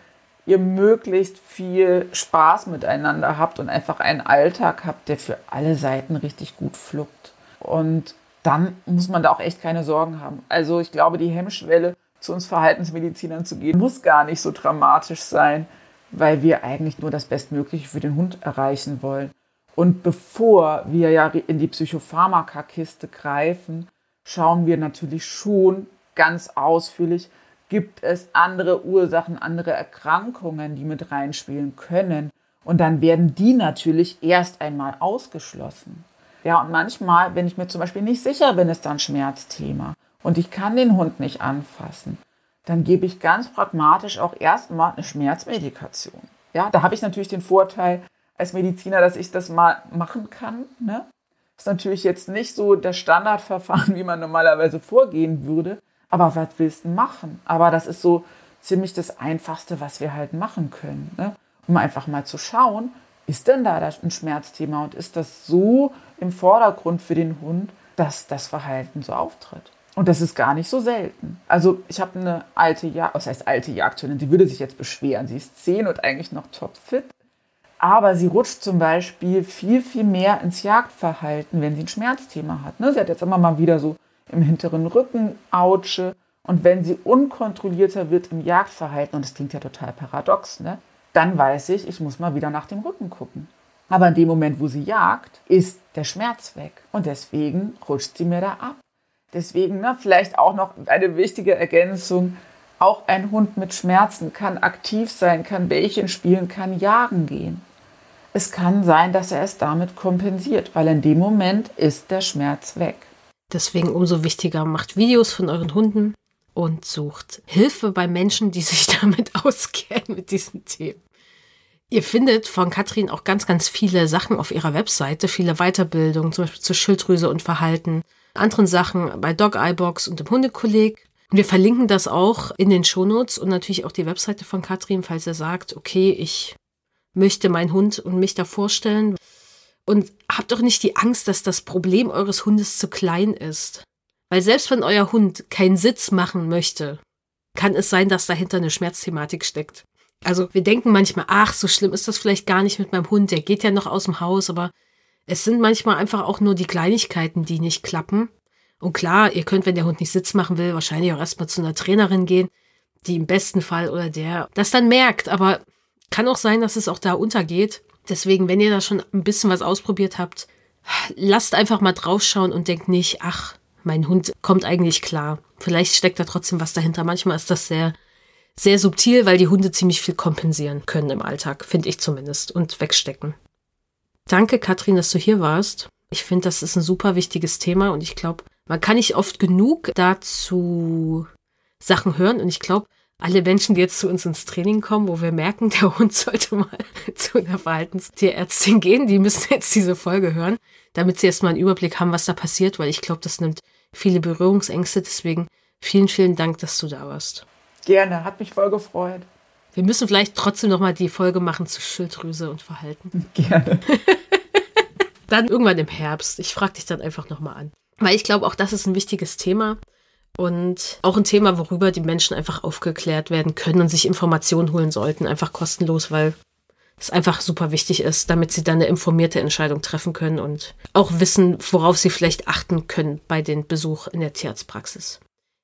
ihr möglichst viel Spaß miteinander habt und einfach einen Alltag habt, der für alle Seiten richtig gut fluppt. Und dann muss man da auch echt keine Sorgen haben. Also ich glaube, die Hemmschwelle, zu uns Verhaltensmedizinern zu gehen, muss gar nicht so dramatisch sein, weil wir eigentlich nur das Bestmögliche für den Hund erreichen wollen. Und bevor wir ja in die Psychopharmaka-Kiste greifen, schauen wir natürlich schon ganz ausführlich, gibt es andere Ursachen, andere Erkrankungen, die mit reinspielen können. Und dann werden die natürlich erst einmal ausgeschlossen. Ja, und manchmal, wenn ich mir zum Beispiel nicht sicher bin, ist da ein Schmerzthema und ich kann den Hund nicht anfassen, dann gebe ich ganz pragmatisch auch erstmal eine Schmerzmedikation. Ja, da habe ich natürlich den Vorteil als Mediziner, dass ich das mal machen kann, ne? Ist natürlich jetzt nicht so das Standardverfahren, wie man normalerweise vorgehen würde. Aber was willst du machen? Aber das ist so ziemlich das Einfachste, was wir halt machen können, ne? Um einfach mal zu schauen, ist denn da ein Schmerzthema und ist das so im Vordergrund für den Hund, dass das Verhalten so auftritt? Und das ist gar nicht so selten. Also ich habe eine alte Jagdhündin, die würde sich jetzt beschweren. Sie ist 10 und eigentlich noch topfit. Aber sie rutscht zum Beispiel viel, viel mehr ins Jagdverhalten, wenn sie ein Schmerzthema hat. Sie hat jetzt immer mal wieder so im hinteren Rücken Autsche. Und wenn sie unkontrollierter wird im Jagdverhalten, und das klingt ja total paradox, dann weiß ich muss mal wieder nach dem Rücken gucken. Aber in dem Moment, wo sie jagt, ist der Schmerz weg. Und deswegen rutscht sie mir da ab. Deswegen vielleicht auch noch eine wichtige Ergänzung, auch ein Hund mit Schmerzen kann aktiv sein, kann Bällchen spielen, kann jagen gehen. Es kann sein, dass er es damit kompensiert, weil in dem Moment ist der Schmerz weg. Deswegen umso wichtiger, macht Videos von euren Hunden und sucht Hilfe bei Menschen, die sich damit auskennen, mit diesen Themen. Ihr findet von Katrin auch ganz, ganz viele Sachen auf ihrer Webseite, viele Weiterbildungen, zum Beispiel zur Schilddrüse und Verhalten, anderen Sachen bei Dog-iBox und dem Hundekolleg. Und wir verlinken das auch in den Shownotes und natürlich auch die Webseite von Katrin, falls ihr sagt, okay, ich möchte meinen Hund und mich da vorstellen. Und habt doch nicht die Angst, dass das Problem eures Hundes zu klein ist. Weil selbst wenn euer Hund keinen Sitz machen möchte, kann es sein, dass dahinter eine Schmerzthematik steckt. Also wir denken manchmal, ach, so schlimm ist das vielleicht gar nicht mit meinem Hund, der geht ja noch aus dem Haus, aber es sind manchmal einfach auch nur die Kleinigkeiten, die nicht klappen. Und klar, ihr könnt, wenn der Hund nicht Sitz machen will, wahrscheinlich auch erstmal zu einer Trainerin gehen, die im besten Fall oder der das dann merkt. Aber kann auch sein, dass es auch da untergeht. Deswegen, wenn ihr da schon ein bisschen was ausprobiert habt, lasst einfach mal draufschauen und denkt nicht, ach, mein Hund kommt eigentlich klar. Vielleicht steckt da trotzdem was dahinter. Manchmal ist das sehr, sehr subtil, weil die Hunde ziemlich viel kompensieren können im Alltag, finde ich zumindest, und wegstecken. Danke, Katrin, dass du hier warst. Ich finde, das ist ein super wichtiges Thema und ich glaube, man kann nicht oft genug dazu Sachen hören. Und ich glaube, alle Menschen, die jetzt zu uns ins Training kommen, wo wir merken, der Hund sollte mal zu einer Verhaltenstierärztin gehen, die müssen jetzt diese Folge hören, damit sie erstmal einen Überblick haben, was da passiert, weil ich glaube, das nimmt viele Berührungsängste. Deswegen vielen, vielen Dank, dass du da warst. Gerne, hat mich voll gefreut. Wir müssen vielleicht trotzdem nochmal die Folge machen zu Schilddrüse und Verhalten. Gerne. Dann irgendwann im Herbst. Ich frage dich dann einfach nochmal an. Weil ich glaube, auch das ist ein wichtiges Thema und auch ein Thema, worüber die Menschen einfach aufgeklärt werden können und sich Informationen holen sollten. Einfach kostenlos, weil es einfach super wichtig ist, damit sie dann eine informierte Entscheidung treffen können und auch wissen, worauf sie vielleicht achten können bei dem Besuch in der Tierarztpraxis.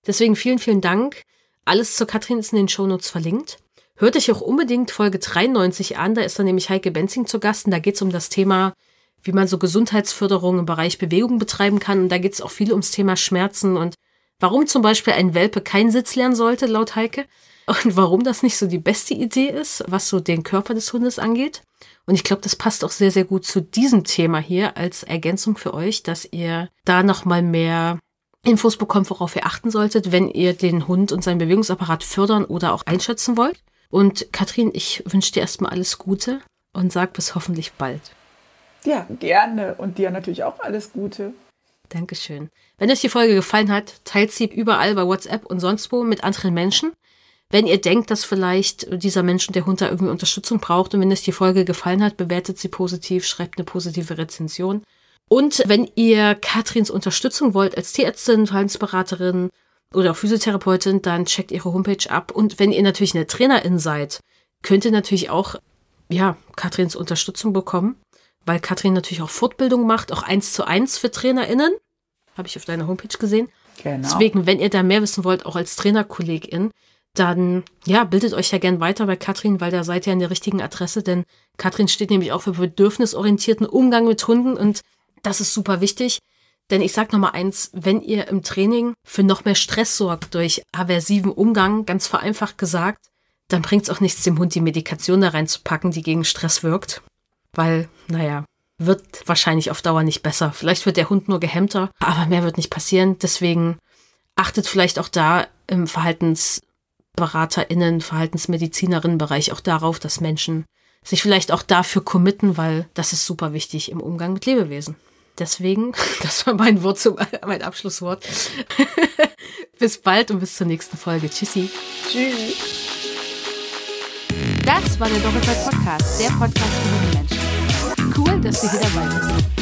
Deswegen vielen, vielen Dank. Alles zu Katrin ist in den Shownotes verlinkt. Hört euch auch unbedingt Folge 93 an, da ist dann nämlich Heike Benzing zu Gast und da geht es um das Thema, wie man so Gesundheitsförderung im Bereich Bewegung betreiben kann und da geht es auch viel ums Thema Schmerzen und warum zum Beispiel ein Welpe keinen Sitz lernen sollte, laut Heike und warum das nicht so die beste Idee ist, was so den Körper des Hundes angeht und ich glaube, das passt auch sehr, sehr gut zu diesem Thema hier als Ergänzung für euch, dass ihr da nochmal mehr Infos bekommt, worauf ihr achten solltet, wenn ihr den Hund und seinen Bewegungsapparat fördern oder auch einschätzen wollt. Und Katrin, ich wünsche dir erstmal alles Gute und sag bis hoffentlich bald. Ja, gerne. Und dir natürlich auch alles Gute. Dankeschön. Wenn euch die Folge gefallen hat, teilt sie überall bei WhatsApp und sonst wo mit anderen Menschen. Wenn ihr denkt, dass vielleicht dieser Mensch und der Hund da irgendwie Unterstützung braucht und wenn euch die Folge gefallen hat, bewertet sie positiv, schreibt eine positive Rezension. Und wenn ihr Katrins Unterstützung wollt als Tierärztin, Verhaltensberaterin, oder Physiotherapeutin, dann checkt ihre Homepage ab. Und wenn ihr natürlich eine Trainerin seid, könnt ihr natürlich auch, ja, Katrins Unterstützung bekommen, weil Katrin natürlich auch Fortbildung macht, auch 1:1 für TrainerInnen. Habe ich auf deiner Homepage gesehen. Genau. Deswegen, wenn ihr da mehr wissen wollt, auch als TrainerkollegIn, dann, ja, bildet euch ja gern weiter bei Katrin, weil da seid ihr an der richtigen Adresse, denn Katrin steht nämlich auch für bedürfnisorientierten Umgang mit Hunden und das ist super wichtig. Denn ich sage nochmal eins, wenn ihr im Training für noch mehr Stress sorgt durch aversiven Umgang, ganz vereinfacht gesagt, dann bringt es auch nichts, dem Hund die Medikation da reinzupacken, die gegen Stress wirkt. Weil, naja, wird wahrscheinlich auf Dauer nicht besser. Vielleicht wird der Hund nur gehemmter, aber mehr wird nicht passieren. Deswegen achtet vielleicht auch da im VerhaltensberaterInnen, VerhaltensmedizinerInnen-Bereich auch darauf, dass Menschen sich vielleicht auch dafür committen, weil das ist super wichtig im Umgang mit Lebewesen. Deswegen, das war mein Abschlusswort. Bis bald und bis zur nächsten Folge. Tschüssi. Tschüss. Das war der Dog Ride Podcast, der Podcast für junge Menschen. Cool, dass du wieder bei bist.